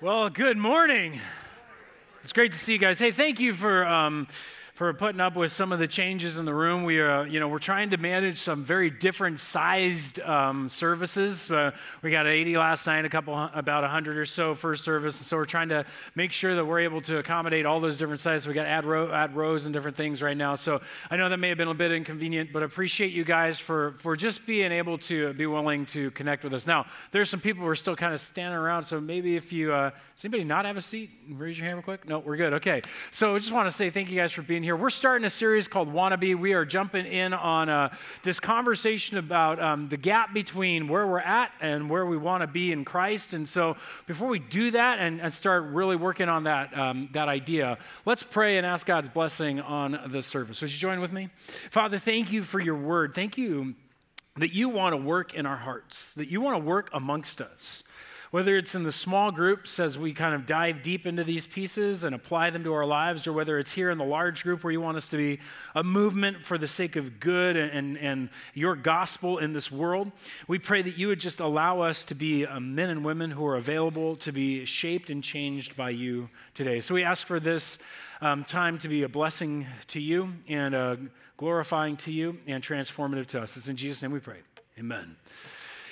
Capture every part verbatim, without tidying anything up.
Well, good morning. It's great to see you guys. Hey, thank you for um, for putting up with some of the changes in the room. We are, you know, we're trying to manage some very different sized um, services. Uh, we got eighty last night, a couple about one hundred or so first service. So we're trying to make sure that we're able to accommodate all those different sizes. We got ad, row, ad rows and different things right now. So I know that may have been a bit inconvenient, but I appreciate you guys for for just being able to be willing to connect with us. Now, there's some people who are still kind of standing around. So maybe if you, uh, does anybody not have a seat? Raise your hand real quick. No, we're good. Okay. So I just want to say thank you guys for being here. Here. We're starting a series called Wannabe. We are jumping in on uh, this conversation about um, the gap between where we're at and where we want to be in Christ. And so before we do that and, and start really working on that, um, that idea, let's pray and ask God's blessing on the service. Would you join with me? Father, thank you for your word. Thank you that you want to work in our hearts, that you want to work amongst us. Whether it's in the small groups as we kind of dive deep into these pieces and apply them to our lives, or whether it's here in the large group where you want us to be a movement for the sake of good and, and your gospel in this world, we pray that you would just allow us to be uh, men and women who are available to be shaped and changed by you today. So we ask for this um, time to be a blessing to you and uh, glorifying to you and transformative to us. It's in Jesus' name we pray. Amen.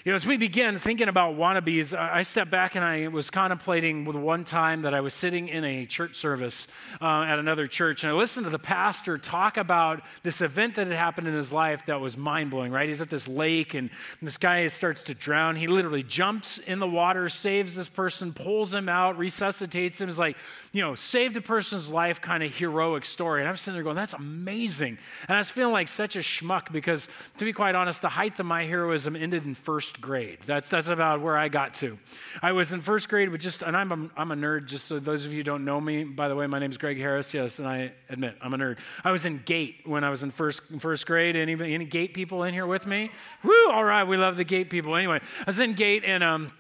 You know, as we begin thinking about wannabes, I stepped back and I was contemplating with one time that I was sitting in a church service uh, at another church, and I listened to the pastor talk about this event that had happened in his life that was mind-blowing, right? He's at this lake, and this guy starts to drown. He literally jumps in the water, saves this person, pulls him out, resuscitates him. It's like, you know, saved a person's life kind of heroic story. And I'm sitting there going, that's amazing. And I was feeling like such a schmuck because, to be quite honest, the height of my heroism ended in first grade. That's that's about where I got to. I was in first grade with just, and I'm a, I'm a nerd, just so those of you who don't know me, by the way, my name's Greg Harris, yes, and I admit, I'm a nerd. I was in GATE when I was in first first grade. Any, any GATE people in here with me? Woo, all right, we love the GATE people. Anyway, I was in GATE, and um,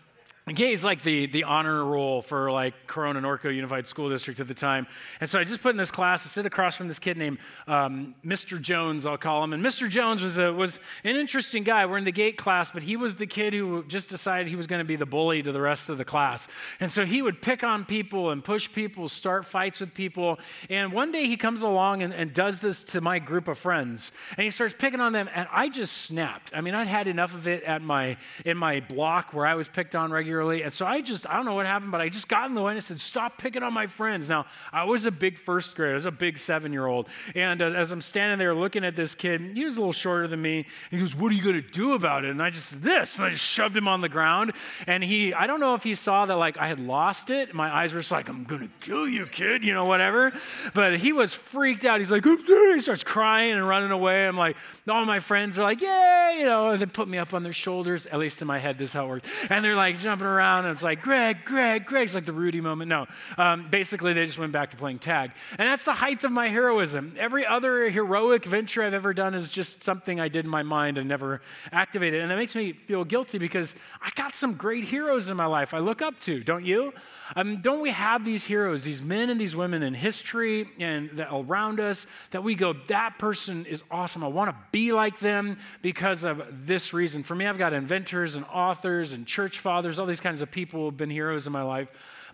GATE is like the, the honor roll for like Corona Norco Unified School District at the time. And so I just put in this class, I sit across from this kid named um, Mister Jones, I'll call him. And Mister Jones was a, was an interesting guy. We're in the GATE class, but he was the kid who just decided he was going to be the bully to the rest of the class. And so he would pick on people and push people, start fights with people. And one day he comes along and, and does this to my group of friends. And he starts picking on them, and I just snapped. I mean, I'd had enough of it at my in my block where I was picked on regularly. And so I just, I don't know what happened, but I just got in the way and I said, stop picking on my friends. Now, I was a big first grader. I was a big seven-year-old. And uh, as I'm standing there looking at this kid, he was a little shorter than me. And he goes, what are you going to do about it? And I just, this. And I just shoved him on the ground. And he, I don't know if he saw that, like, I had lost it. My eyes were just like, I'm going to kill you, kid, you know, whatever. But he was freaked out. He's like, he starts crying and running away. I'm like, all my friends are like, yay, you know, and they put me up on their shoulders. At least in my head, this is how it worked. And they're like jumping around, and it's like, Greg, Greg, Greg's like the Rudy moment. No, um, basically they just went back to playing tag. And that's the height of my heroism. Every other heroic venture I've ever done is just something I did in my mind and never activated. And that makes me feel guilty because I got some great heroes in my life I look up to, don't you? Um, don't we have these heroes, these men and these women in history and that around us that we go, that person is awesome. I want to be like them because of this reason. For me, I've got inventors and authors and church fathers, all these kinds of people who have been heroes in my life.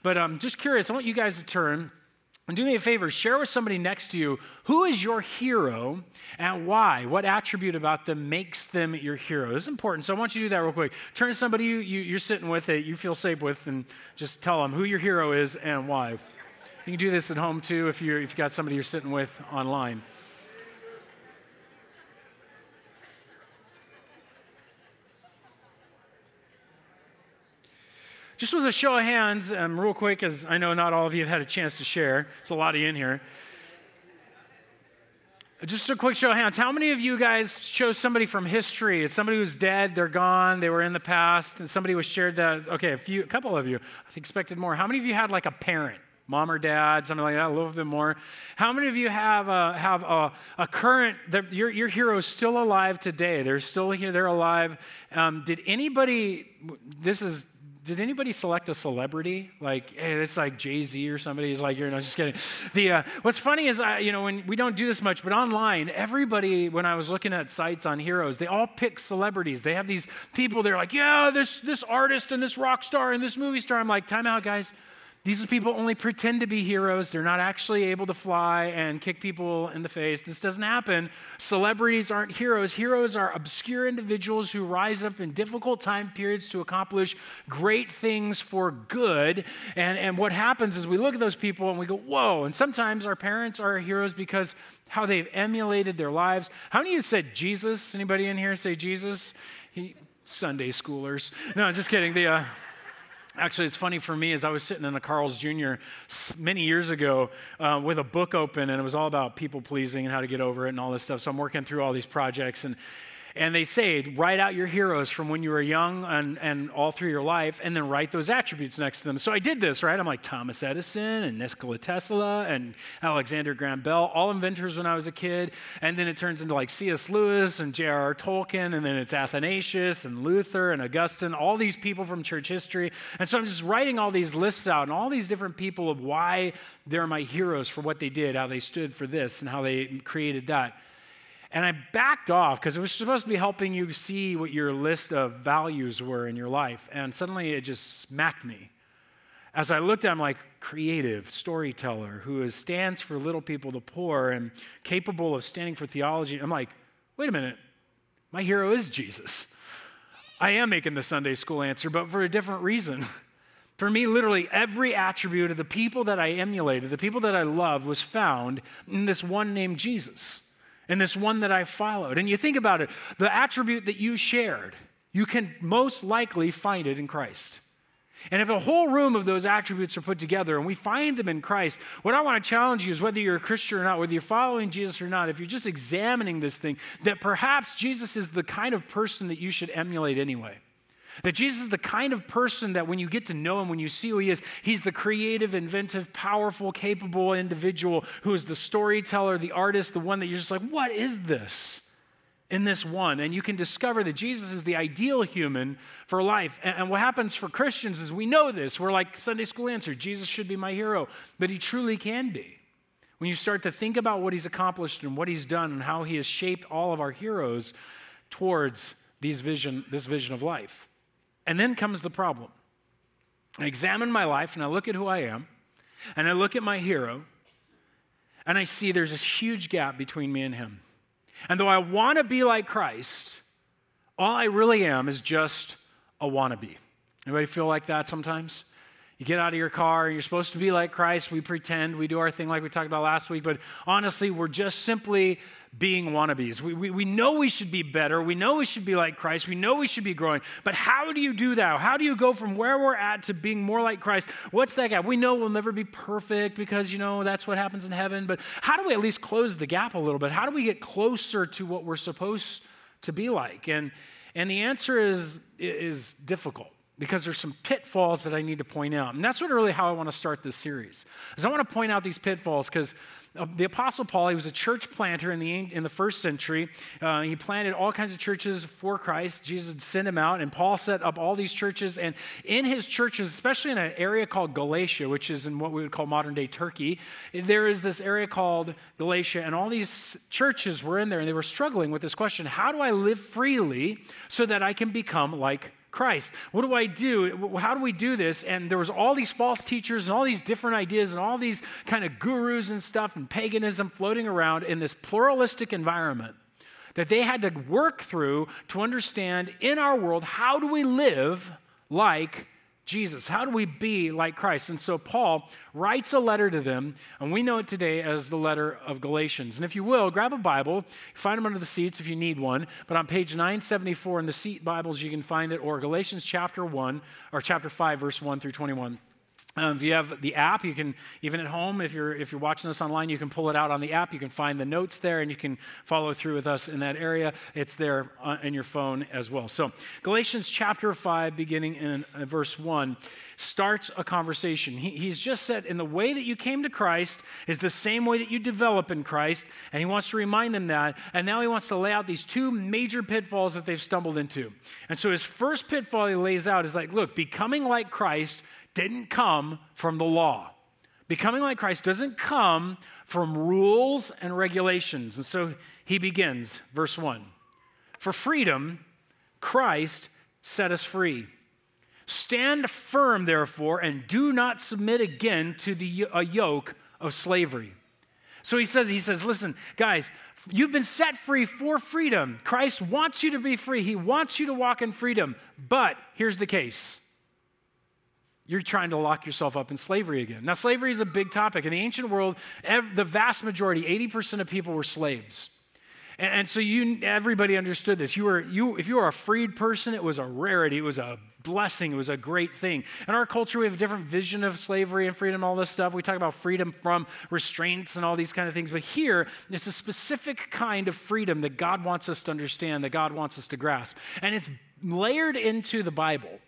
But I'm um, just curious, I want you guys to turn and do me a favor, share with somebody next to you, who is your hero and why? What attribute about them makes them your hero? This is important, so I want you to do that real quick. Turn to somebody you, you, you're sitting with that you feel safe with and just tell them who your hero is and why. You can do this at home too if, you're, if you've got somebody you're sitting with online. Just with a show of hands, um, real quick, as I know not all of you have had a chance to share. There's a lot of you in here. Just a quick show of hands. How many of you guys chose somebody from history? It's somebody who's dead, they're gone, they were in the past, and somebody was shared that. Okay, a few, a couple of you. I expected more. How many of you had like a parent? Mom or dad, something like that, a little bit more. How many of you have a, have a, a current, the, your, your hero's still alive today? They're still here, they're alive. Um, did anybody, this is, Did anybody select a celebrity? Like, hey, it's like Jay-Z or somebody. He's like, you're not just kidding. The uh, what's funny is, I, you know, when we don't do this much, but online, everybody, when I was looking at sites on heroes, they all pick celebrities. They have these people. They're like, yeah, this this artist and this rock star and this movie star. I'm like, time out, guys. These people only pretend to be heroes. They're not actually able to fly and kick people in the face. This doesn't happen. Celebrities aren't heroes. Heroes are obscure individuals who rise up in difficult time periods to accomplish great things for good. And, and what happens is we look at those people and we go, whoa. And sometimes our parents are heroes because how they've emulated their lives. How many of you said Jesus? Anybody in here say Jesus? He, Sunday schoolers. No, just kidding. The... Uh, Actually, it's funny for me, as I was sitting in a Carl's Junior many years ago uh, with a book open, and it was all about people pleasing and how to get over it and all this stuff. So I'm working through all these projects, and and they say, write out your heroes from when you were young and, and all through your life, and then write those attributes next to them. So I did this, right? I'm like Thomas Edison and Nikola Tesla and Alexander Graham Bell, all inventors when I was a kid. And then it turns into like C S Lewis and J R R Tolkien, and then it's Athanasius and Luther and Augustine, all these people from church history. And so I'm just writing all these lists out and all these different people of why they're my heroes for what they did, how they stood for this, and how they created that. And I backed off because it was supposed to be helping you see what your list of values were in your life. And suddenly it just smacked me. As I looked at it, I'm like, creative, storyteller, who is, stands for little people, the poor, and capable of standing for theology. I'm like, wait a minute, my hero is Jesus. I am making the Sunday school answer, but for a different reason. For me, literally every attribute of the people that I emulated, the people that I loved, was found in this one named Jesus. And this one that I followed. And you think about it, the attribute that you shared, you can most likely find it in Christ. And if a whole room of those attributes are put together and we find them in Christ, what I want to challenge you is whether you're a Christian or not, whether you're following Jesus or not, if you're just examining this thing, that perhaps Jesus is the kind of person that you should emulate anyway. That Jesus is the kind of person that when you get to know him, when you see who he is, he's the creative, inventive, powerful, capable individual who is the storyteller, the artist, the one that you're just like, what is this in this one? And you can discover that Jesus is the ideal human for life. And what happens for Christians is we know this. We're like, Sunday school answer, Jesus should be my hero. But he truly can be. When you start to think about what he's accomplished and what he's done and how he has shaped all of our heroes towards these vision, this vision of life. And then comes the problem. I examine my life and I look at who I am and I look at my hero and I see there's this huge gap between me and him. And though I want to be like Christ, all I really am is just a wannabe. Anybody feel like that sometimes? You get out of your car and you're supposed to be like Christ. We pretend, we do our thing like we talked about last week, but honestly, we're just simply being wannabes. We, we, we know we should be better. We know we should be like Christ. We know we should be growing. But how do you do that? How do you go from where we're at to being more like Christ? What's that gap? We know we'll never be perfect because, you know, that's what happens in heaven. But how do we at least close the gap a little bit? How do we get closer to what we're supposed to be like? And, and the answer is, is difficult. Because there's some pitfalls that I need to point out. And that's what really how I want to start this series. Is I want to point out these pitfalls because the Apostle Paul, he was a church planter in the in the first century. Uh, he planted all kinds of churches for Christ. Jesus sent him out, and Paul set up all these churches. And in his churches, especially in an area called Galatia, which is in what we would call modern-day Turkey, there is this area called Galatia, and all these churches were in there, and they were struggling with this question, how do I live freely so that I can become like Christ? What do I do? How do we do this? And there was all these false teachers and all these different ideas and all these kind of gurus and stuff and paganism floating around in this pluralistic environment that they had to work through to understand in our world, how do we live like Jesus? How do we be like Christ? And so Paul writes a letter to them, and we know it today as the letter of Galatians. And if you will, grab a Bible, find them under the seats if you need one, but on page nine seventy-four in the seat Bibles, you can find it, or Galatians chapter one, or chapter five, verse one through twenty-one. Um, if you have the app, you can, even at home, if you're if you're watching this online, you can pull it out on the app. You can find the notes there, and you can follow through with us in that area. It's there on, in your phone as well. So Galatians chapter five, beginning in verse one, starts a conversation. He, he's just said, in the way that you came to Christ is the same way that you develop in Christ, and he wants to remind them that, and now he wants to lay out these two major pitfalls that they've stumbled into. And so his first pitfall he lays out is like, look, becoming like Christ didn't come from the law. Becoming like Christ doesn't come from rules and regulations. And so he begins, verse one. For freedom, Christ set us free. Stand firm, therefore, and do not submit again to the a yoke of slavery. So he says, he says, listen, guys, you've been set free for freedom. Christ wants you to be free. He wants you to walk in freedom. But here's the case. You're trying to lock yourself up in slavery again. Now, slavery is a big topic. In the ancient world, ev- the vast majority, eighty percent of people were slaves. And, and so you, everybody understood this. You were, you, if you were a freed person, it was a rarity. It was a blessing. It was a great thing. In our culture, we have a different vision of slavery and freedom, all this stuff. We talk about freedom from restraints and all these kind of things. But here, it's a specific kind of freedom that God wants us to understand, that God wants us to grasp. And it's layered into the Bible.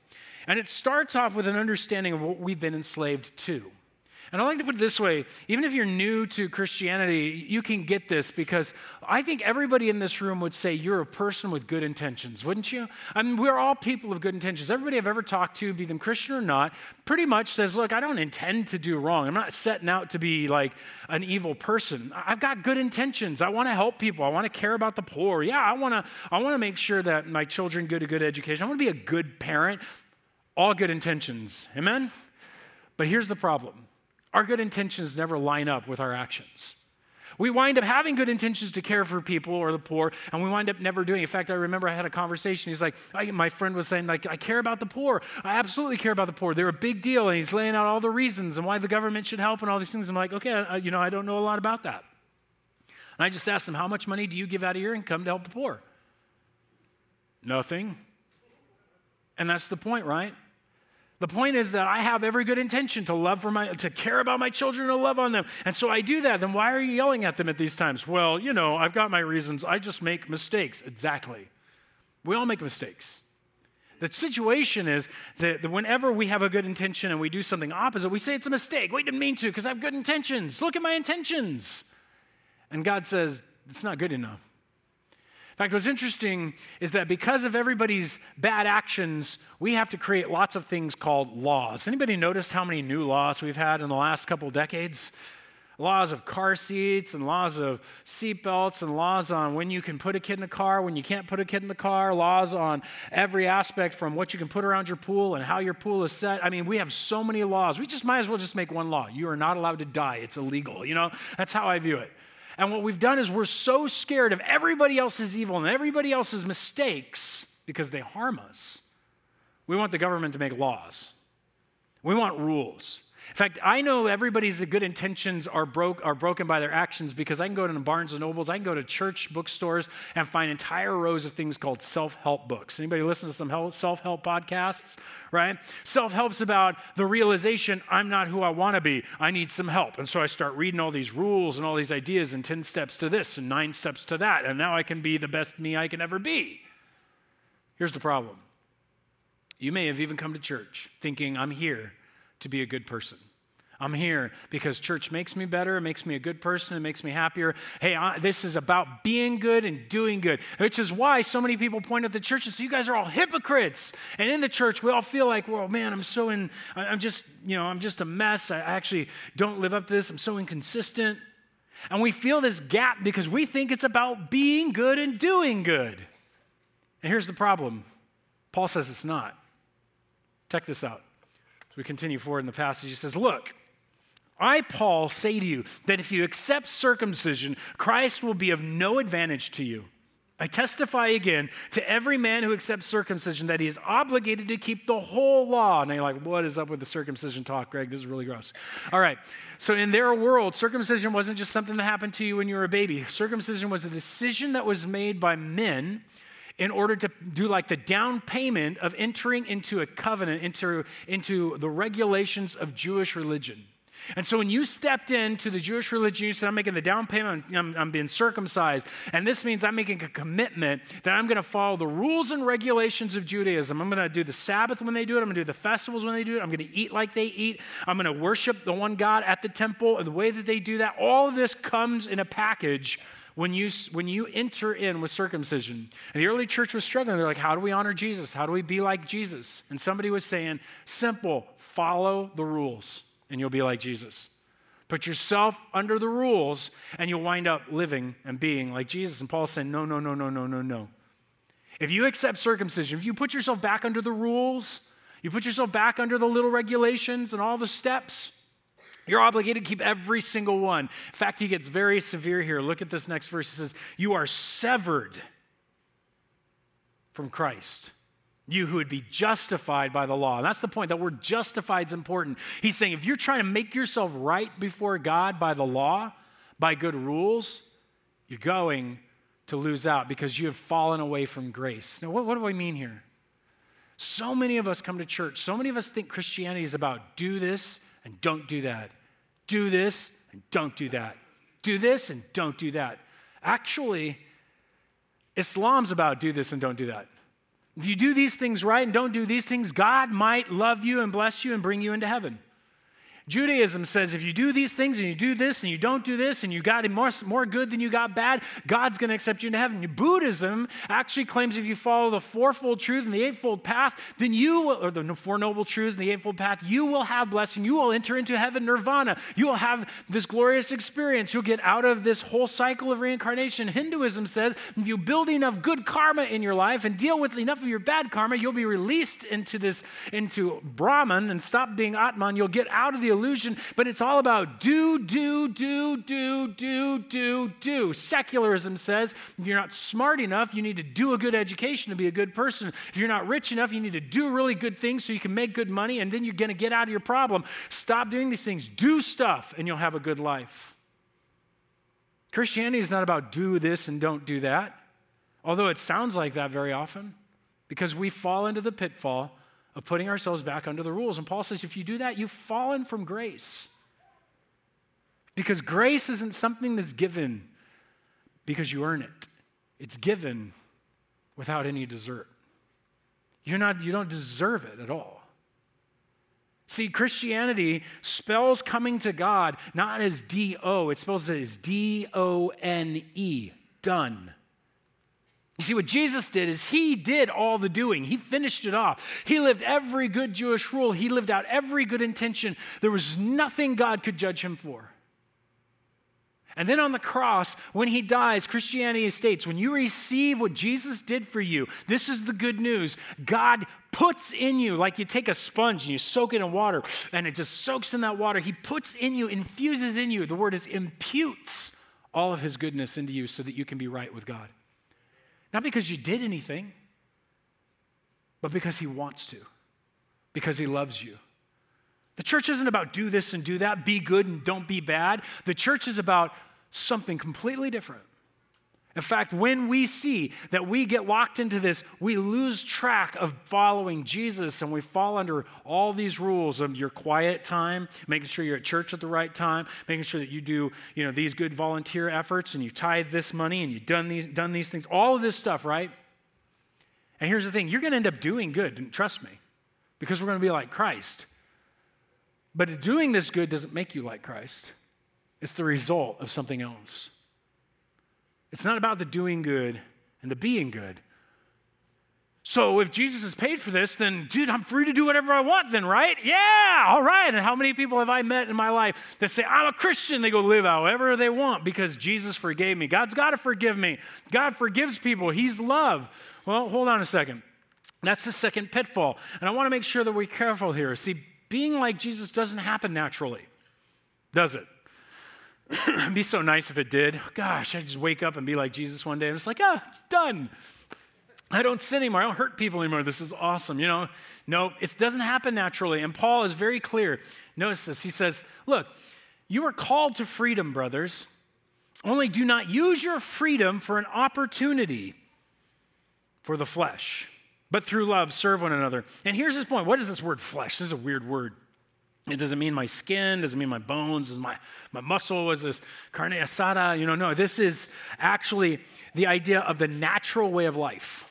And it starts off with an understanding of what we've been enslaved to. And I like to put it this way, even if you're new to Christianity, you can get this, because I think everybody in this room would say you're a person with good intentions, wouldn't you? I mean, we're all people of good intentions. Everybody I've ever talked to, be them Christian or not, pretty much says, look, I don't intend to do wrong. I'm not setting out to be like an evil person. I've got good intentions. I want to help people. I want to care about the poor. Yeah, I want to I want to make sure that my children get a good education. I want to be a good parent. All good intentions, amen? But here's the problem. Our good intentions never line up with our actions. We wind up having good intentions to care for people or the poor, and we wind up never doing it. In fact, I remember I had a conversation. He's like, I, my friend was saying, like, I care about the poor. I absolutely care about the poor. They're a big deal, and he's laying out all the reasons and why the government should help and all these things. I'm like, okay, I, you know, I don't know a lot about that. And I just asked him, how much money do you give out of your income to help the poor? Nothing. And that's the point, right? The point is that I have every good intention to love for my, to care about my children, to love on them. And so I do that. Then why are you yelling at them at these times? Well, you know, I've got my reasons. I just make mistakes. Exactly. We all make mistakes. The situation is that whenever we have a good intention and we do something opposite, we say it's a mistake. We didn't mean to because I have good intentions. Look at my intentions. And God says, it's not good enough. In fact, what's interesting is that because of everybody's bad actions, we have to create lots of things called laws. Anybody noticed how many new laws we've had in the last couple decades? Laws of car seats and laws of seatbelts and laws on when you can put a kid in the car, when you can't put a kid in the car, laws on every aspect from what you can put around your pool and how your pool is set. I mean, we have so many laws. We just might as well just make one law. You are not allowed to die. It's illegal. You know, that's how I view it. And what we've done is we're so scared of everybody else's evil and everybody else's mistakes because they harm us. We want the government to make laws. We want rules. In fact, I know everybody's good intentions are broke are broken by their actions, because I can go to Barnes and Nobles, I can go to church bookstores and find entire rows of things called self-help books. Anybody listen to some help, self-help podcasts, right? Self-help's about the realization I'm not who I want to be. I need some help. And so I start reading all these rules and all these ideas and ten steps to this and nine steps to that. And now I can be the best me I can ever be. Here's the problem. You may have even come to church thinking I'm here to be a good person. I'm here because church makes me better, it makes me a good person, it makes me happier. Hey, I, this is about being good and doing good, which is why so many people point at the church and say, you guys are all hypocrites. And in the church, we all feel like, well, man, I'm so in, I'm just, you know, I'm just a mess. I actually don't live up to this. I'm so inconsistent. And we feel this gap because we think it's about being good and doing good. And here's the problem. Paul says it's not. Check this out. We continue forward in the passage. He says, look, I, Paul, say to you that if you accept circumcision, Christ will be of no advantage to you. I testify again to every man who accepts circumcision that he is obligated to keep the whole law. And you're like, what is up with the circumcision talk, Greg? This is really gross. All right. So in their world, circumcision wasn't just something that happened to you when you were a baby. Circumcision was a decision that was made by men in order to do like the down payment of entering into a covenant, into, into the regulations of Jewish religion. And so when you stepped into the Jewish religion, you said, I'm making the down payment, I'm, I'm being circumcised. And this means I'm making a commitment that I'm going to follow the rules and regulations of Judaism. I'm going to do the Sabbath when they do it. I'm going to do the festivals when they do it. I'm going to eat like they eat. I'm going to worship the one God at the temple and the way that they do that. All of this comes in a package When you when you enter in with circumcision. And the early church was struggling. They're like, how do we honor Jesus? How do we be like Jesus? And somebody was saying, simple, follow the rules and you'll be like Jesus. Put yourself under the rules and you'll wind up living and being like Jesus. And Paul's saying, no, no, no, no, no, no, no. If you accept circumcision, if you put yourself back under the rules, You put yourself back under the little regulations and all the steps. You're obligated to keep every single one. In fact, he gets very severe here. Look at this next verse. It says, you are severed from Christ, you who would be justified by the law. And that's the point. That word justified is important. He's saying if you're trying to make yourself right before God by the law, by good rules, you're going to lose out because you have fallen away from grace. Now, what, what do I mean here? So many of us come to church. So many of us think Christianity is about do this and don't do that. Do this and don't do that. Do this and don't do that. Actually, Islam's about do this and don't do that. If you do these things right and don't do these things, God might love you and bless you and bring you into heaven. Judaism says if you do these things and you do this and you don't do this and you got more, more good than you got bad, God's going to accept you into heaven. Buddhism actually claims if you follow the fourfold truth and the eightfold path, then you will, or the four noble truths and the eightfold path, you will have blessing. You will enter into heaven, nirvana. You will have this glorious experience. You'll get out of this whole cycle of reincarnation. Hinduism says if you build enough good karma in your life and deal with enough of your bad karma, you'll be released into this, into Brahman and stop being Atman. You'll get out of the illusion, but it's all about do, do, do, do, do, do, do. Secularism says if you're not smart enough, you need to do a good education to be a good person. If you're not rich enough, you need to do really good things so you can make good money, and then you're going to get out of your problem. Stop doing these things. Do stuff, and you'll have a good life. Christianity is not about do this and don't do that, although it sounds like that very often, because we fall into the pitfall of putting ourselves back under the rules. And Paul says, if you do that, you've fallen from grace. Because grace isn't something that's given because you earn it. It's given without any desert. You're not, you don't deserve it at all. See, Christianity spells coming to God not as D O. It spells it as D O N E, done. You see, what Jesus did is he did all the doing. He finished it off. He lived every good Jewish rule. He lived out every good intention. There was nothing God could judge him for. And then on the cross, when he dies, Christianity states, when you receive what Jesus did for you, this is the good news. God puts in you, like you take a sponge and you soak it in water, and it just soaks in that water. He puts in you, infuses in you. The word is imputes all of his goodness into you so that you can be right with God. Not because you did anything, but because he wants to, because he loves you. The church isn't about do this and do that, be good and don't be bad. The church is about something completely different. In fact, when we see that we get locked into this, we lose track of following Jesus and we fall under all these rules of your quiet time, making sure you're at church at the right time, making sure that you do, you know, these good volunteer efforts and you tithe this money and you've done these, done these things, all of this stuff, right? And here's the thing, you're going to end up doing good, and trust me, because we're going to be like Christ. But doing this good doesn't make you like Christ. It's the result of something else. It's not about the doing good and the being good. So if Jesus has paid for this, then, dude, I'm free to do whatever I want then, right? Yeah, all right. And how many people have I met in my life that say, I'm a Christian? They go live however they want because Jesus forgave me. God's got to forgive me. God forgives people. He's love. Well, hold on a second. That's the second pitfall. And I want to make sure that we're careful here. See, being like Jesus doesn't happen naturally, does it? It'd be so nice if it did. Gosh, I just wake up and be like Jesus one day. I'm just like, ah, it's done. I don't sin anymore. I don't hurt people anymore. This is awesome. You know, no, it doesn't happen naturally. And Paul is very clear. Notice this. He says, look, you are called to freedom, brothers. Only do not use your freedom for an opportunity for the flesh, but through love, serve one another. And here's his point. What is this word flesh? This is a weird word. It doesn't mean my skin, doesn't mean my bones, doesn't my, my muscle, is this carne asada, you know, no. This is actually the idea of the natural way of life.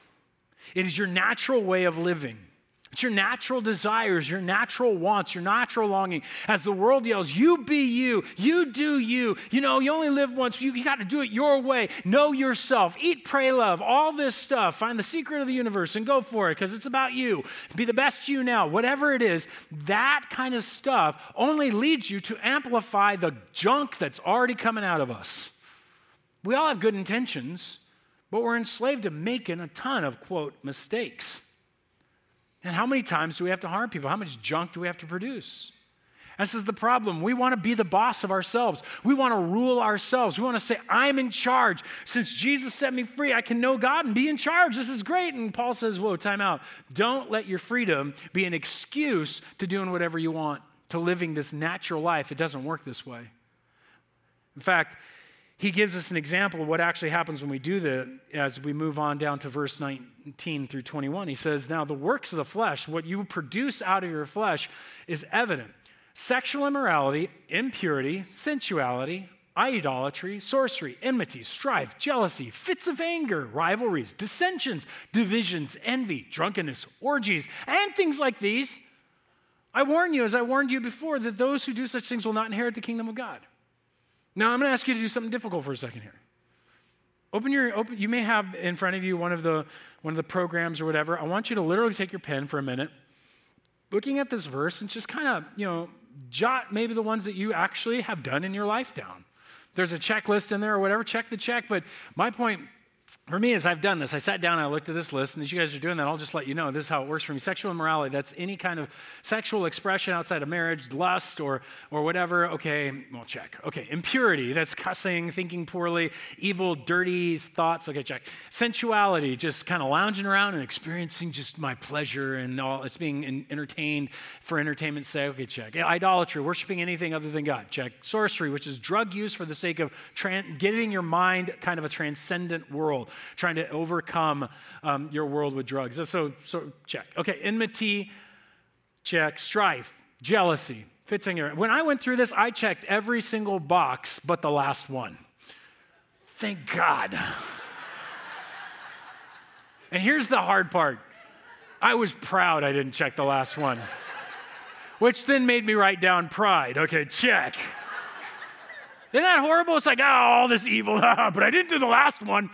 It is your natural way of living. It's your natural desires, your natural wants, your natural longing. As the world yells, you be you, you do you, you know, you only live once, you, you got to do it your way. Know yourself, eat, pray, love, all this stuff. Find the secret of the universe and go for it because it's about you. Be the best you now, whatever it is. That kind of stuff only leads you to amplify the junk that's already coming out of us. We all have good intentions, but we're enslaved to making a ton of, quote, mistakes. And how many times do we have to harm people? How much junk do we have to produce? And this is the problem. We want to be the boss of ourselves. We want to rule ourselves. We want to say, I'm in charge. Since Jesus set me free, I can know God and be in charge. This is great. And Paul says, whoa, time out. Don't let your freedom be an excuse to doing whatever you want, to living this natural life. It doesn't work this way. In fact, he gives us an example of what actually happens when we do that as we move on down to verse nineteen through twenty-one. He says, now the works of the flesh, what you produce out of your flesh is evident. Sexual immorality, impurity, sensuality, idolatry, sorcery, enmity, strife, jealousy, fits of anger, rivalries, dissensions, divisions, envy, drunkenness, orgies, and things like these. I warn you, as I warned you before, that those who do such things will not inherit the kingdom of God. Now, I'm going to ask you to do something difficult for a second here. Open your, open, you may have in front of you one of the one of the programs or whatever. I want you to literally take your pen for a minute, looking at this verse and just kind of, you know, jot maybe the ones that you actually have done in your life down. There's a checklist in there or whatever, check the check. But my point for me is I've done this. I sat down and I looked at this list, and as you guys are doing that, I'll just let you know this is how it works for me. Sexual immorality, that's any kind of sexual expression outside of marriage, lust or or whatever. Okay, well, check. Okay, impurity, that's cussing, thinking poorly, evil, dirty thoughts. Okay, check. Sensuality, just kind of lounging around and experiencing just my pleasure and all. It's being entertained for entertainment's sake. Okay, check. Idolatry, worshiping anything other than God. Check. Sorcery, which is drug use for the sake of tran- getting your mind kind of a transcendent world, trying to overcome um, your world with drugs. So, so check. Okay, enmity, check. Strife, jealousy, fits in your... When I went through this, I checked every single box but the last one. Thank God. And here's the hard part. I was proud I didn't check the last one, which then made me write down pride. Okay, check. Isn't that horrible? It's like, oh, all this evil, but I didn't do the last one.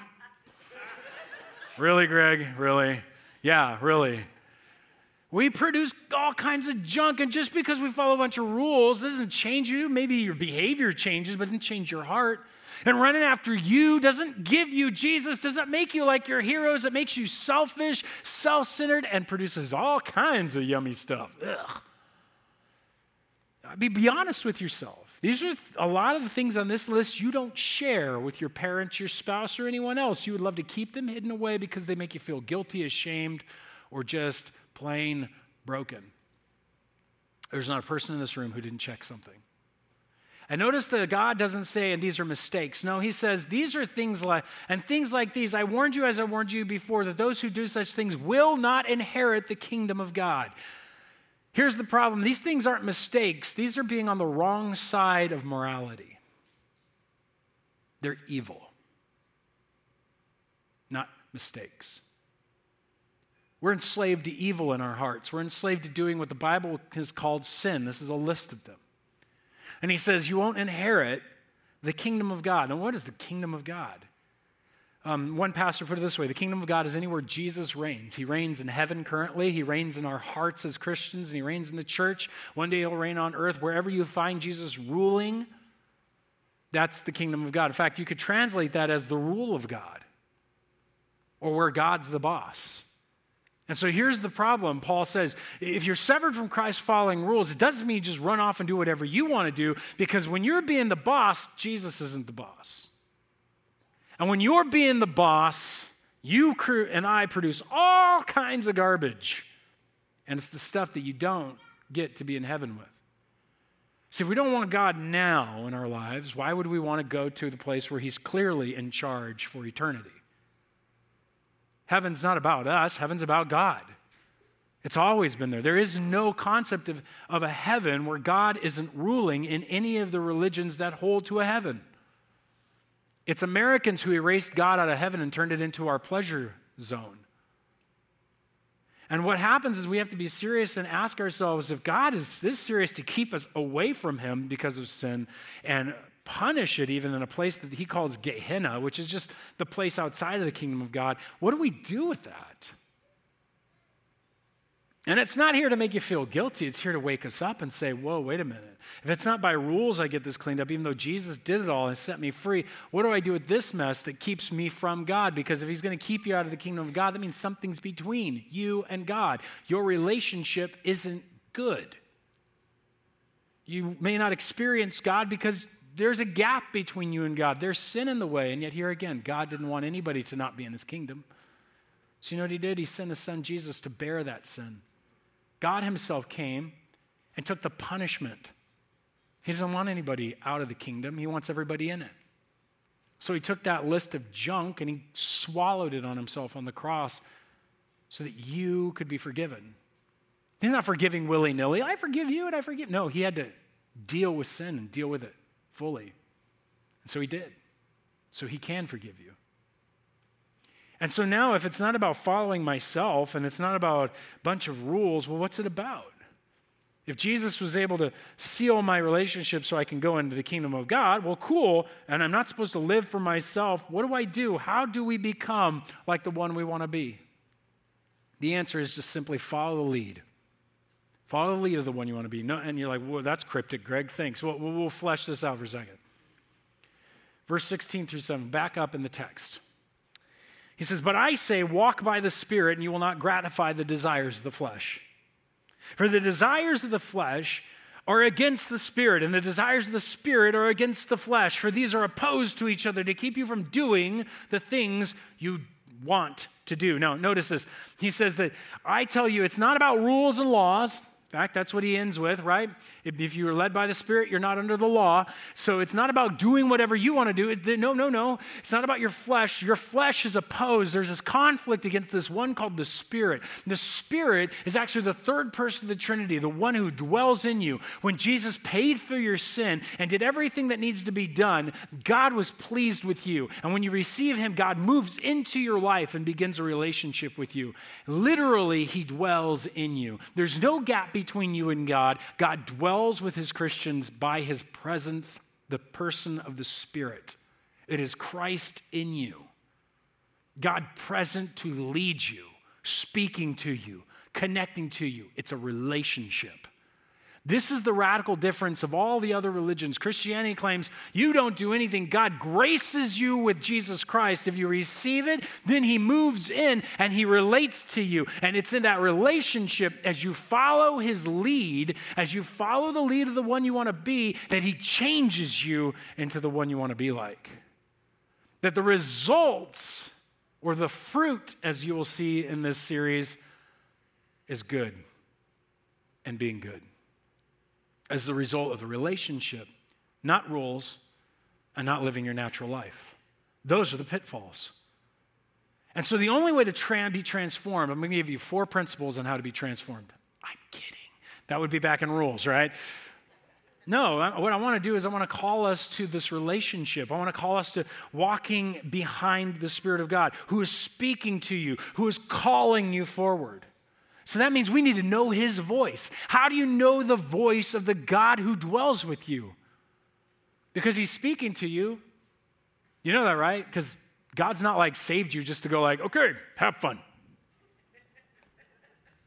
Really, Greg? Really? Yeah, really. We produce all kinds of junk, and just because we follow a bunch of rules doesn't change you. Maybe your behavior changes, but it doesn't change your heart. And running after you doesn't give you Jesus, doesn't make you like your heroes. It makes you selfish, self-centered, and produces all kinds of yummy stuff. Ugh. I mean, be honest with yourself. These are a lot of the things on this list you don't share with your parents, your spouse, or anyone else. You would love to keep them hidden away because they make you feel guilty, ashamed, or just plain broken. There's not a person in this room who didn't check something. And notice that God doesn't say, and these are mistakes. No, he says, these are things like, and things like these, I warned you as I warned you before, that those who do such things will not inherit the kingdom of God. Here's the problem. These things aren't mistakes. These are being on the wrong side of morality. They're evil, not mistakes. We're enslaved to evil in our hearts. We're enslaved to doing what the Bible has called sin. This is a list of them. And he says, you won't inherit the kingdom of God. And what is the kingdom of God? Um, one pastor put it this way, the kingdom of God is anywhere Jesus reigns. He reigns in heaven currently. He reigns in our hearts as Christians, and he reigns in the church. One day he'll reign on earth. Wherever you find Jesus ruling, that's the kingdom of God. In fact, you could translate that as the rule of God, or where God's the boss. And so here's the problem. Paul says, if you're severed from Christ's following rules, it doesn't mean you just run off and do whatever you want to do, because when you're being the boss, Jesus isn't the boss. And when you're being the boss, you and I produce all kinds of garbage. And it's the stuff that you don't get to be in heaven with. See, if we don't want God now in our lives, why would we want to go to the place where he's clearly in charge for eternity? Heaven's not about us. Heaven's about God. It's always been there. There is no concept of, of a heaven where God isn't ruling in any of the religions that hold to a heaven. It's Americans who erased God out of heaven and turned it into our pleasure zone. And what happens is we have to be serious and ask ourselves, if God is this serious to keep us away from him because of sin and punish it even in a place that he calls Gehenna, which is just the place outside of the kingdom of God, what do we do with that? And it's not here to make you feel guilty. It's here to wake us up and say, whoa, wait a minute. If it's not by rules I get this cleaned up, even though Jesus did it all and set me free, what do I do with this mess that keeps me from God? Because if he's going to keep you out of the kingdom of God, that means something's between you and God. Your relationship isn't good. You may not experience God because there's a gap between you and God. There's sin in the way. And yet here again, God didn't want anybody to not be in his kingdom. So you know what he did? He sent his son Jesus to bear that sin. God himself came and took the punishment. He doesn't want anybody out of the kingdom. He wants everybody in it. So he took that list of junk and he swallowed it on himself on the cross so that you could be forgiven. He's not forgiving willy-nilly. I forgive you and I forgive. No, he had to deal with sin and deal with it fully. And so he did. So he can forgive you. And so now if it's not about following myself and it's not about a bunch of rules, well, what's it about? If Jesus was able to seal my relationship so I can go into the kingdom of God, well, cool, and I'm not supposed to live for myself. What do I do? How do we become like the one we want to be? The answer is just simply follow the lead. Follow the lead of the one you want to be. No, and you're like, well, that's cryptic, Greg, thanks. We'll, we'll flesh this out for a second. Verse sixteen through seven, back up in the text. He says, but I say, walk by the Spirit, and you will not gratify the desires of the flesh. For the desires of the flesh are against the Spirit, and the desires of the Spirit are against the flesh. For these are opposed to each other to keep you from doing the things you want to do. Now, notice this. He says that I tell you, it's not about rules and laws. In fact, that's what he ends with, right? If, if you are led by the Spirit, you're not under the law. So it's not about doing whatever you want to do. It, no, no, no. It's not about your flesh. Your flesh is opposed. There's this conflict against this one called the Spirit. The Spirit is actually the third person of the Trinity, the one who dwells in you. When Jesus paid for your sin and did everything that needs to be done, God was pleased with you. And when you receive him, God moves into your life and begins a relationship with you. Literally, he dwells in you. There's no gap between between you and God. God dwells with his Christians by his presence, the person of the Spirit. It is Christ in you. God present to lead you, speaking to you, connecting to you. It's a relationship. This is the radical difference of all the other religions. Christianity claims you don't do anything. God graces you with Jesus Christ. If you receive it, then he moves in and he relates to you. And it's in that relationship, as you follow his lead, as you follow the lead of the one you want to be, that he changes you into the one you want to be like. That the results or the fruit, as you will see in this series, is good and being good. As the result of the relationship, not rules, and not living your natural life. Those are the pitfalls. And so the only way to tra- be transformed, I'm going to give you four principles on how to be transformed. I'm kidding. That would be back in rules, right? No, I, what I want to do is I want to call us to this relationship. I want to call us to walking behind the Spirit of God, who is speaking to you, who is calling you forward. So that means we need to know his voice. How do you know the voice of the God who dwells with you? Because he's speaking to you. You know that, right? Because God's not like saved you just to go like, okay, have fun.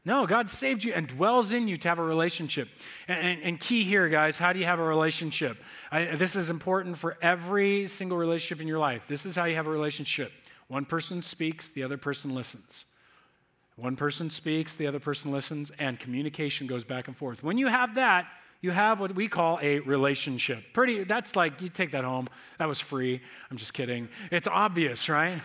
No, God saved you and dwells in you to have a relationship. And, and, and key here, guys, how do you have a relationship? I, this is important for every single relationship in your life. This is how you have a relationship. One person speaks, the other person listens. One person speaks, the other person listens, and communication goes back and forth. When you have that, you have what we call a relationship. Pretty, that's like, you take that home. That was free. I'm just kidding. It's obvious, right?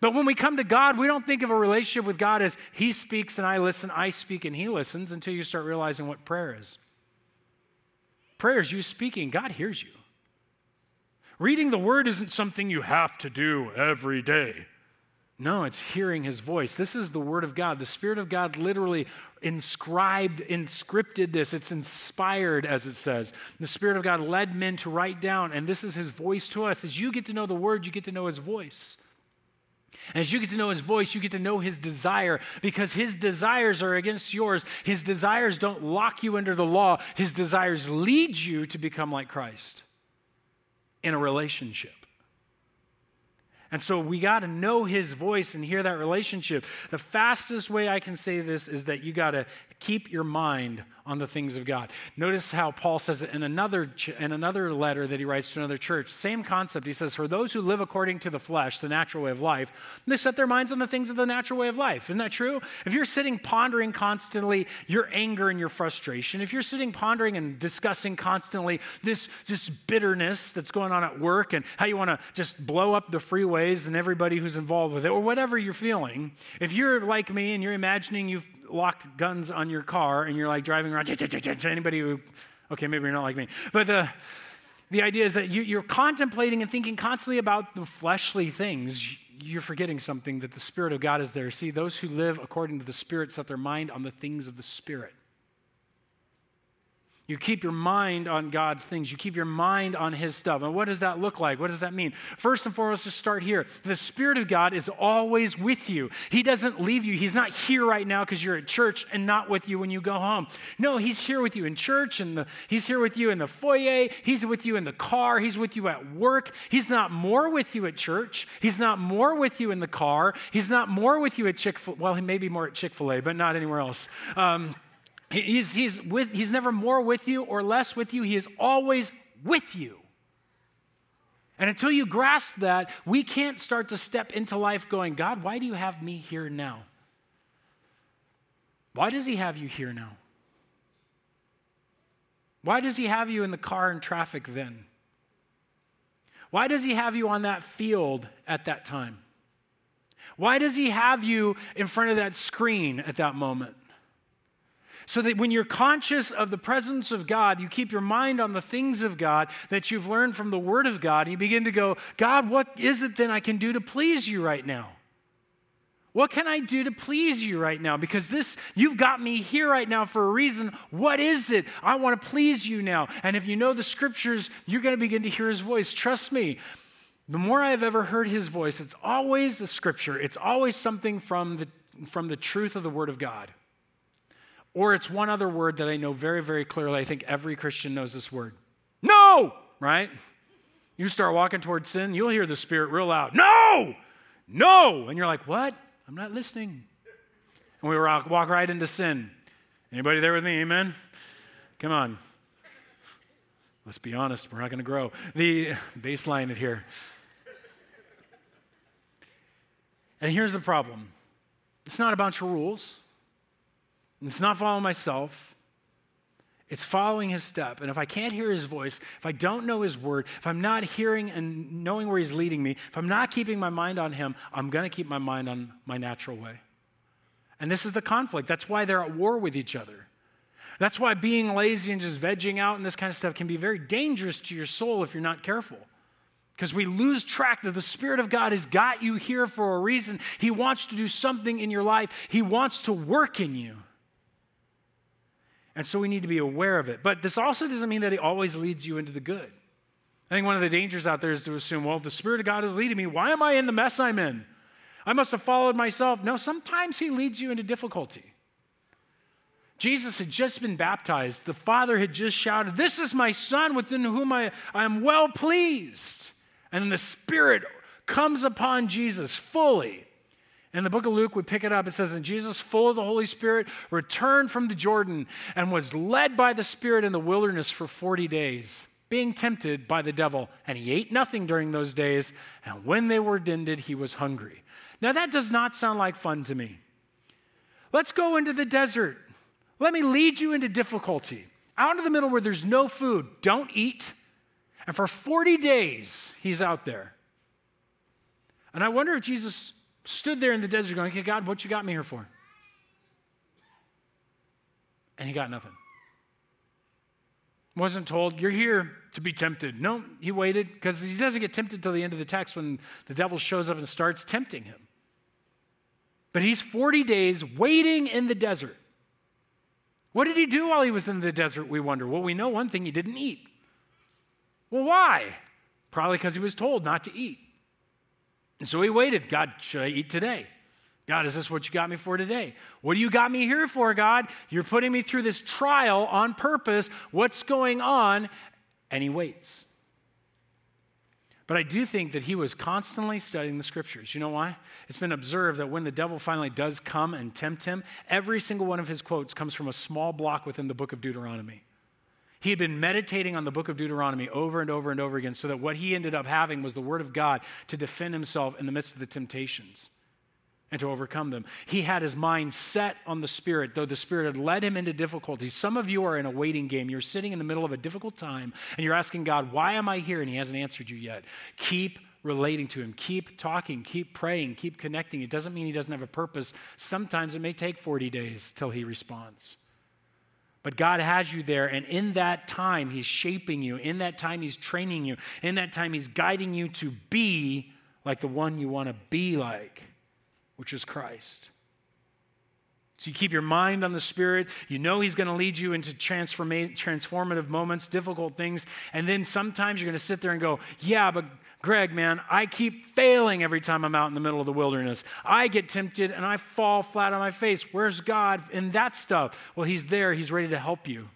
But when we come to God, we don't think of a relationship with God as he speaks and I listen, I speak and he listens, until you start realizing what prayer is. Prayer is you speaking. God hears you. Reading the word isn't something you have to do every day. No, it's hearing his voice. This is the word of God. The Spirit of God literally inscribed, inscripted this. It's inspired, as it says. The Spirit of God led men to write down, and this is his voice to us. As you get to know the word, you get to know his voice. As you get to know his voice, you get to know his desire, because his desires are against yours. His desires don't lock you under the law. His desires lead you to become like Christ in a relationship. And so we got to know his voice and hear that relationship. The fastest way I can say this is that you got to Keep your mind on the things of God. Notice how Paul says it in another, ch- in another letter that he writes to another church. Same concept. He says, for those who live according to the flesh, the natural way of life, they set their minds on the things of the natural way of life. Isn't that true? If you're sitting pondering constantly your anger and your frustration, if you're sitting pondering and discussing constantly this, this bitterness that's going on at work and how you want to just blow up the freeways and everybody who's involved with it or whatever you're feeling, if you're like me and you're imagining you've locked guns on your car and you're like driving around, anybody who, okay, maybe you're not like me, but the the idea is that you, you're contemplating and thinking constantly about the fleshly things, you're forgetting something, that the Spirit of God is there. See, those who live according to the Spirit set their mind on the things of the Spirit. You keep your mind on God's things. You keep your mind on his stuff. And what does that look like? What does that mean? First and foremost, just start here. The Spirit of God is always with you. He doesn't leave you. He's not here right now because you're at church and not with you when you go home. No, he's here with you in church, and the, he's here with you in the foyer. He's with you in the car. He's with you at work. He's not more with you at church. He's not more with you in the car. He's not more with you at Chick-fil-A. Well, he may be more at Chick-fil-A, but not anywhere else. Um, He's, he's, with, he's never more with you or less with you. He is always with you. And until you grasp that, we can't start to step into life going, God, why do you have me here now? Why does he have you here now? Why does he have you in the car in traffic then? Why does he have you on that field at that time? Why does he have you in front of that screen at that moment? So that when you're conscious of the presence of God, you keep your mind on the things of God that you've learned from the Word of God. And you begin to go, God, what is it then I can do to please you right now? What can I do to please you right now? Because this, you've got me here right now for a reason. What is it? I want to please you now. And if you know the scriptures, you're going to begin to hear his voice. Trust me. The more I've ever heard his voice, it's always the scripture. It's always something from the from the truth of the Word of God. Or it's one other word that I know very, very clearly. I think every Christian knows this word. No, right? You start walking towards sin, you'll hear the Spirit real loud. No, no. And you're like, what? I'm not listening. And we walk right into sin. Anybody there with me? Amen? Come on. Let's be honest. We're not going to grow. The baseline is here. And here's the problem. It's not a bunch of rules. It's not following myself. It's following his step. And if I can't hear his voice, if I don't know his word, if I'm not hearing and knowing where he's leading me, if I'm not keeping my mind on him, I'm going to keep my mind on my natural way. And this is the conflict. That's why they're at war with each other. That's why being lazy and just vegging out and this kind of stuff can be very dangerous to your soul if you're not careful. Because we lose track that the Spirit of God has got you here for a reason. He wants to do something in your life. He wants to work in you. And so we need to be aware of it. But this also doesn't mean that he always leads you into the good. I think one of the dangers out there is to assume, well, if the Spirit of God is leading me, why am I in the mess I'm in? I must have followed myself. No, sometimes he leads you into difficulty. Jesus had just been baptized. The Father had just shouted, this is my Son within whom I, I am well pleased. And then the Spirit comes upon Jesus fully. In the book of Luke, we pick it up. It says, and Jesus, full of the Holy Spirit, returned from the Jordan and was led by the Spirit in the wilderness for forty days, being tempted by the devil. And he ate nothing during those days. And when they were ended, he was hungry. Now, that does not sound like fun to me. Let's go into the desert. Let me lead you into difficulty. Out in the middle where there's no food, don't eat. And for forty days, he's out there. And I wonder if Jesus stood there in the desert going, okay, God, what you got me here for? And he got nothing. Wasn't told, you're here to be tempted. No, he waited, because he doesn't get tempted till the end of the text when the devil shows up and starts tempting him. But he's forty days waiting in the desert. What did he do while he was in the desert, we wonder? Well, we know one thing, he didn't eat. Well, why? Probably because he was told not to eat. And so he waited. God, should I eat today? God, is this what you got me for today? What do you got me here for, God? You're putting me through this trial on purpose. What's going on? And he waits. But I do think that he was constantly studying the scriptures. You know why? It's been observed that when the devil finally does come and tempt him, every single one of his quotes comes from a small block within the book of Deuteronomy. He had been meditating on the book of Deuteronomy over and over and over again, so that what he ended up having was the word of God to defend himself in the midst of the temptations and to overcome them. He had his mind set on the Spirit, though the Spirit had led him into difficulties. Some of you are in a waiting game. You're sitting in the middle of a difficult time, and you're asking God, why am I here? And he hasn't answered you yet. Keep relating to him. Keep talking. Keep praying. Keep connecting. It doesn't mean he doesn't have a purpose. Sometimes it may take forty days till he responds. But God has you there, and in that time, he's shaping you. In that time, he's training you. In that time, he's guiding you to be like the one you want to be like, which is Christ. So you keep your mind on the Spirit. You know he's going to lead you into transforma- transformative moments, difficult things. And then sometimes you're going to sit there and go, yeah, but Greg, man, I keep failing every time I'm out in the middle of the wilderness. I get tempted and I fall flat on my face. Where's God in that stuff? Well, he's there. He's ready to help you.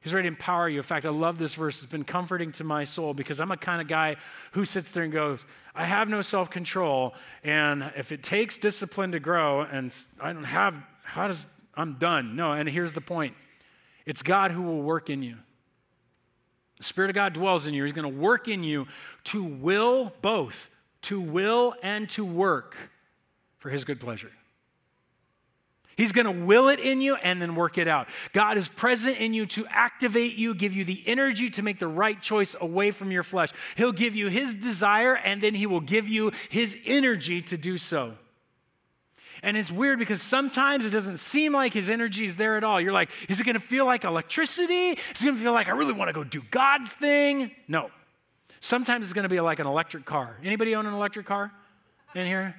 He's ready to empower you. In fact, I love this verse. It's been comforting to my soul because I'm a kind of guy who sits there and goes, I have no self-control, and if it takes discipline to grow, and I don't have, how does, I'm done. No, and here's the point. It's God who will work in you. The Spirit of God dwells in you. He's going to work in you to will both, to will and to work for his good pleasure. He's going to will it in you and then work it out. God is present in you to activate you, give you the energy to make the right choice away from your flesh. He'll give you his desire, and then he will give you his energy to do so. And it's weird because sometimes it doesn't seem like his energy is there at all. You're like, is it going to feel like electricity? Is it going to feel like I really want to go do God's thing? No. Sometimes it's going to be like an electric car. Anybody own an electric car in here?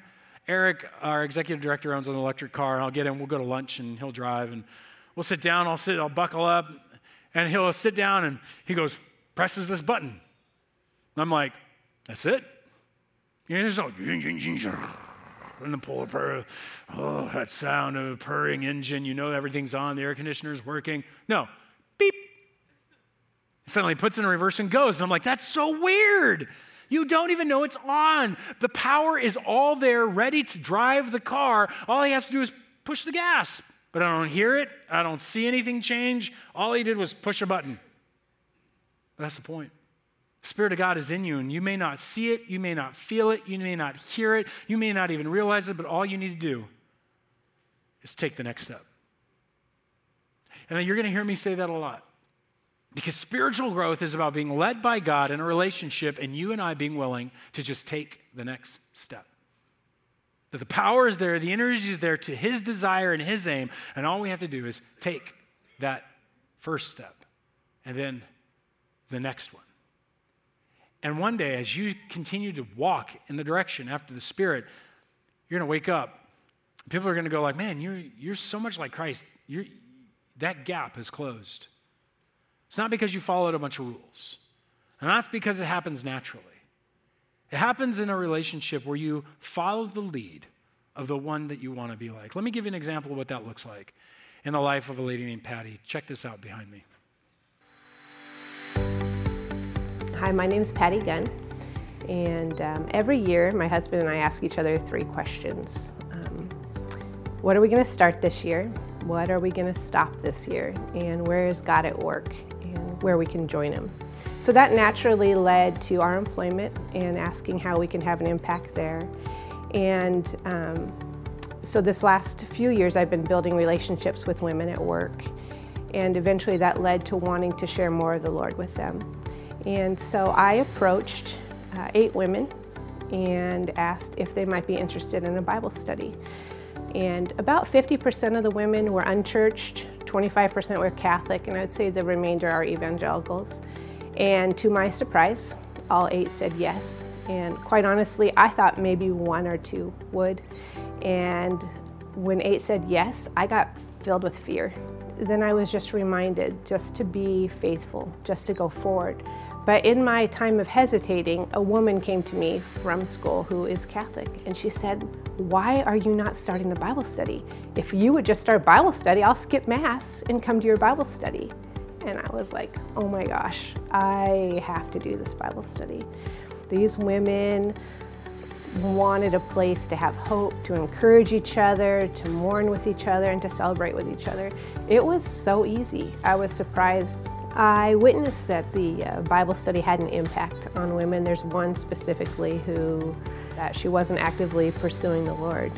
Eric, our executive director, owns an electric car, and I'll get him. We'll go to lunch, and he'll drive, and we'll sit down. I'll sit. I'll buckle up, and he'll sit down, and he goes, presses this button. And I'm like, that's it? You know, there's no, and the pull purr. Oh, that sound of a purring engine. You know everything's on. The air conditioner's working. No, beep. It suddenly puts in reverse and goes. And I'm like, that's so weird. You don't even know it's on. The power is all there, ready to drive the car. All he has to do is push the gas. But I don't hear it. I don't see anything change. All he did was push a button. That's the point. The Spirit of God is in you, and you may not see it. You may not feel it. You may not hear it. You may not even realize it, but all you need to do is take the next step. And you're going to hear me say that a lot. Because spiritual growth is about being led by God in a relationship, and you and I being willing to just take the next step. That the power is there, the energy is there to his desire and his aim, and all we have to do is take that first step and then the next one. And one day, as you continue to walk in the direction after the Spirit, you're going to wake up. People are going to go like, man, you're, you're so much like Christ. You're, that gap is closed. It's not because you followed a bunch of rules. And that's because it happens naturally. It happens in a relationship where you follow the lead of the one that you want to be like. Let me give you an example of what that looks like in the life of a lady named Patty. Check this out behind me. Hi, my name's Patty Gunn. And um, every year, my husband and I ask each other three questions. Um, what are we going to start this year? What are we going to stop this year? And where is God at work? And where we can join him. So that naturally led to our employment and asking how we can have an impact there. And um, so this last few years, I've been building relationships with women at work. And eventually that led to wanting to share more of the Lord with them. And so I approached uh, eight women and asked if they might be interested in a Bible study. And about fifty percent of the women were unchurched, twenty-five percent were Catholic, and I would say the remainder are evangelicals. And to my surprise, all eight said yes. And quite honestly, I thought maybe one or two would. And when eight said yes, I got filled with fear. Then I was just reminded just to be faithful, just to go forward. But in my time of hesitating, a woman came to me from school who is Catholic, and she said, why are you not starting the Bible study? If you would just start Bible study, I'll skip Mass and come to your Bible study. And I was like, oh my gosh, I have to do this Bible study. These women wanted a place to have hope, to encourage each other, to mourn with each other, and to celebrate with each other. It was so easy. I was surprised. I witnessed that the uh, Bible study had an impact on women. There's one specifically who, that she wasn't actively pursuing the Lord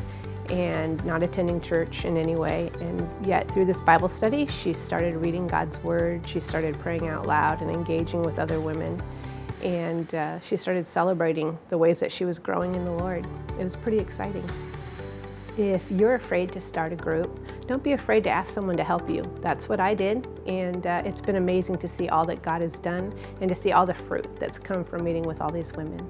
and not attending church in any way. And yet through this Bible study, she started reading God's Word. She started praying out loud and engaging with other women. And uh, she started celebrating the ways that she was growing in the Lord. It was pretty exciting. If you're afraid to start a group, don't be afraid to ask someone to help you. That's what I did, and uh, it's been amazing to see all that God has done and to see all the fruit that's come from meeting with all these women.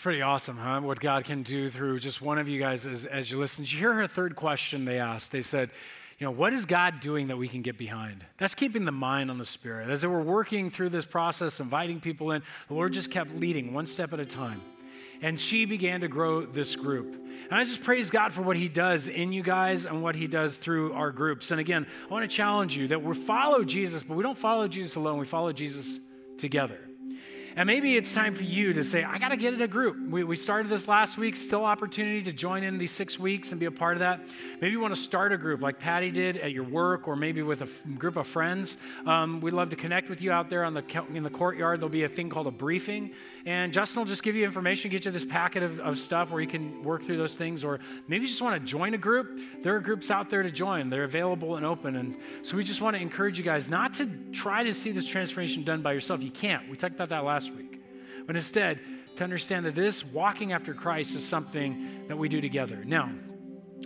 Pretty awesome, huh? What God can do through just one of you guys as, as you listen. Did you hear her third question they asked? They said, you know, what is God doing that we can get behind? That's keeping the mind on the Spirit. As they were working through this process, inviting people in, the Lord just kept leading one step at a time. And she began to grow this group. And I just praise God for what He does in you guys and what He does through our groups. And again, I want to challenge you that we follow Jesus, but we don't follow Jesus alone. We follow Jesus together. And maybe it's time for you to say, I got to get in a group. We, we started this last week, still opportunity to join in these six weeks and be a part of that. Maybe you want to start a group like Patty did at your work or maybe with a f- group of friends. Um, we'd love to connect with you out there on the in the courtyard. There'll be a thing called a briefing. And Justin will just give you information, get you this packet of, of stuff where you can work through those things. Or maybe you just want to join a group. There are groups out there to join. They're available and open. And so we just want to encourage you guys not to try to see this transformation done by yourself. You can't. We talked about that last week. But instead, to understand that this walking after Christ is something that we do together. Now,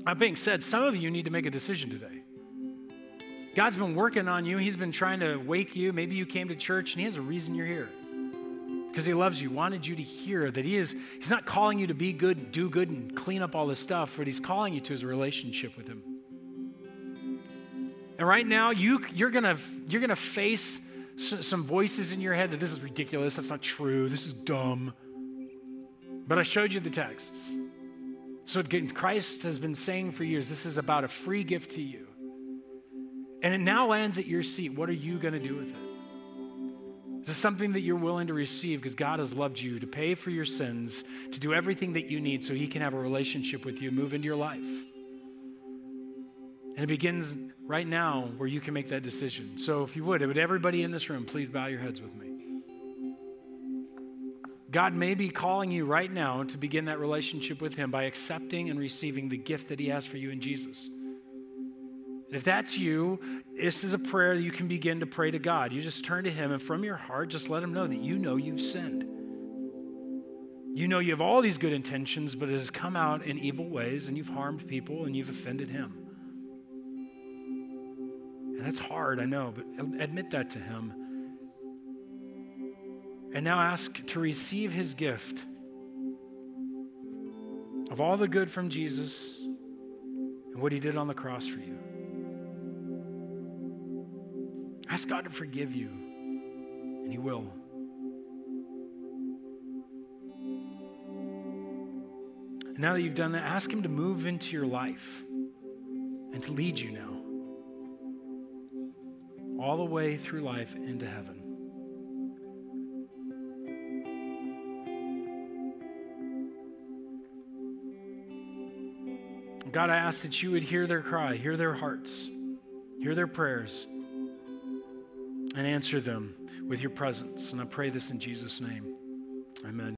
that being said, some of you need to make a decision today. God's been working on you. He's been trying to wake you. Maybe you came to church and He has a reason you're here. Because He loves you, wanted you to hear that he is, he's not calling you to be good and do good and clean up all this stuff, but He's calling you to His relationship with Him. And right now, you, you're gonna, you're gonna face some voices in your head that this is ridiculous, that's not true, this is dumb. But I showed you the texts. So Christ has been saying for years, this is about a free gift to you. And it now lands at your seat. What are you gonna do with it? Is this something that you're willing to receive because God has loved you to pay for your sins, to do everything that you need so He can have a relationship with you, move into your life? And it begins right now where you can make that decision. So if you would, would everybody in this room please bow your heads with me. God may be calling you right now to begin that relationship with Him by accepting and receiving the gift that He has for you in Jesus. And if that's you, this is a prayer that you can begin to pray to God. You just turn to Him and from your heart, just let Him know that you know you've sinned. You know you have all these good intentions, but it has come out in evil ways and you've harmed people and you've offended Him. And that's hard, I know, but admit that to Him. And now ask to receive His gift of all the good from Jesus and what He did on the cross for you. Ask God to forgive you, and He will. And now that you've done that, ask Him to move into your life and to lead you now, all the way through life into heaven. God, I ask that you would hear their cry, hear their hearts, hear their prayers, and answer them with your presence. And I pray this in Jesus' name. Amen.